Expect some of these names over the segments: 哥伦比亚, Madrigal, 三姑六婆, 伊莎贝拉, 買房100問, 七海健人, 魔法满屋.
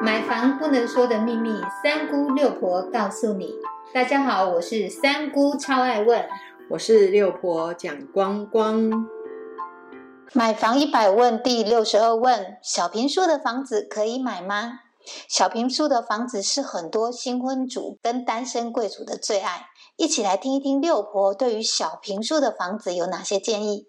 买房不能说的秘密，三姑六婆告诉你。大家好，我是三姑超爱问，我是六婆蒋光光。买房100问第62问，小坪数的房子可以买吗？小坪数的房子是很多新婚族跟单身贵族的最爱，一起来听一听六婆对于小坪数的房子有哪些建议。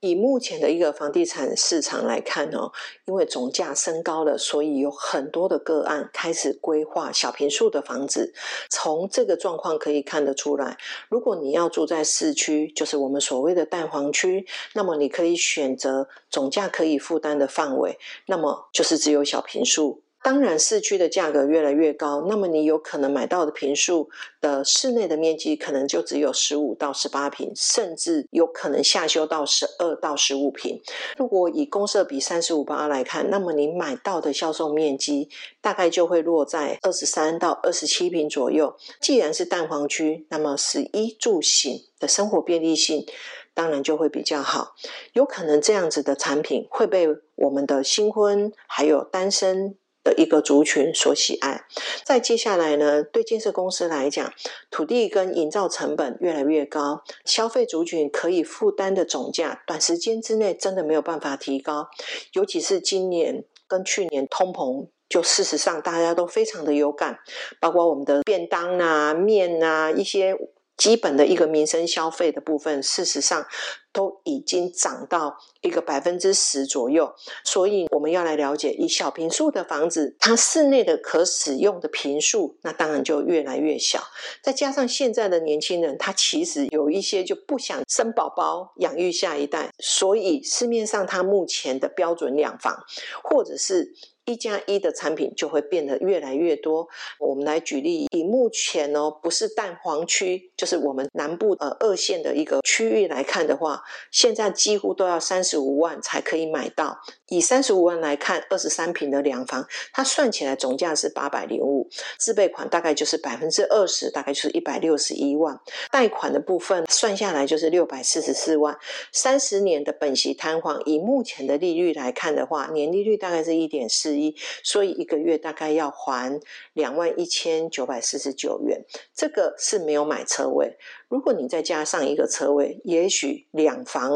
以目前的一个房地产市场来看哦，因为总价升高了，所以有很多的个案开始规划小坪数的房子。从这个状况可以看得出来，如果你要住在市区，就是我们所谓的蛋黄区，那么你可以选择总价可以负担的范围，那么就是只有小坪数。当然市区的价格越来越高，那么你有可能买到的坪数的室内的面积可能就只有15到18坪，甚至有可能下修到12到15坪。如果以公设比 35% 来看，那么你买到的销售面积大概就会落在23到27坪左右。既然是蛋黄区，那么衣食住行的生活便利性当然就会比较好，有可能这样子的产品会被我们的新婚还有单身的一个族群所喜爱。再接下来呢，对建设公司来讲，土地跟营造成本越来越高，消费族群可以负担的总价短时间之内真的没有办法提高，尤其是今年跟去年通膨，就事实上大家都非常的有感，包括我们的便当啊、面啊，一些基本的一个民生消费的部分，事实上都已经涨到一个 10% 左右。所以我们要来了解，以小坪数的房子，它室内的可使用的坪数那当然就越来越小。再加上现在的年轻人，他其实有一些就不想生宝宝养育下一代，所以市面上他目前的标准两房或者是1+1的产品就会变得越来越多。我们来举例，以目前不是蛋黄区，就是我们南部2线的一个区域来看的话，现在几乎都要35万才可以买到。以35万来看，23坪的两房，它算起来总价是805，自备款大概就是 20%， 大概就是161万，贷款的部分算下来就是644万，30年的本息摊还，以目前的利率来看的话，年利率大概是 1.4%，所以一个月大概要还21,949元，这个是没有买车位。如果你再加上一个车位，也许两房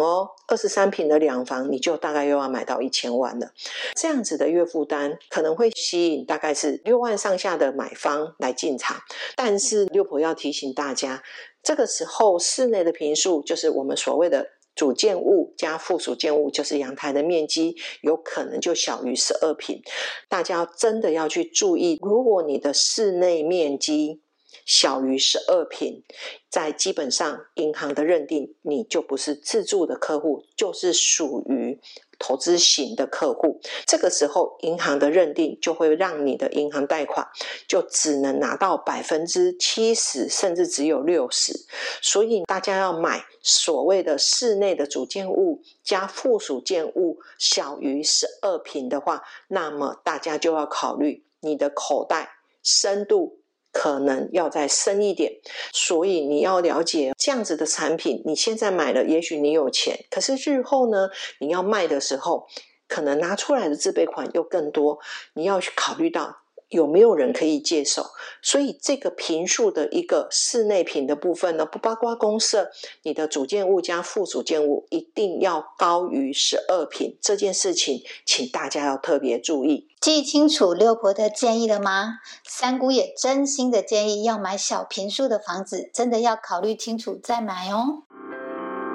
23坪的两房，你就大概又要买到1000万了。这样子的月负担可能会吸引大概是6万上下的买方来进场。但是六婆要提醒大家，这个时候室内的坪数，就是我们所谓的主建物加附属建物，就是阳台的面积，有可能就小于12坪。大家真的要去注意，如果你的室内面积小于12坪，在基本上银行的认定，你就不是自住的客户，就是属于投资型的客户。这个时候银行的认定就会让你的银行贷款就只能拿到 70%， 甚至只有 60%。 所以大家要买所谓的室内的主建物加附属建物小于12坪的话，那么大家就要考虑你的口袋深度可能要再深一点。所以你要了解，这样子的产品你现在买了，也许你有钱，可是日后呢，你要卖的时候，可能拿出来的自备款又更多，你要去考虑到有没有人可以接手。所以这个坪数的一个室内坪的部分呢，不包括公设，你的主建物加附属建物一定要高于12坪，这件事情请大家要特别注意。记清楚六婆的建议了吗？三姑也真心的建议，要买小坪数的房子真的要考虑清楚再买哦。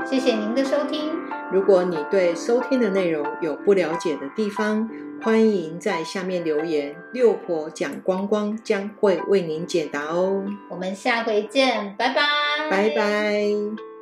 谢谢您的收听，如果你对收听的内容有不了解的地方，欢迎在下面留言，六婆蒋光光将会为您解答哦。我们下回见，拜拜，拜拜。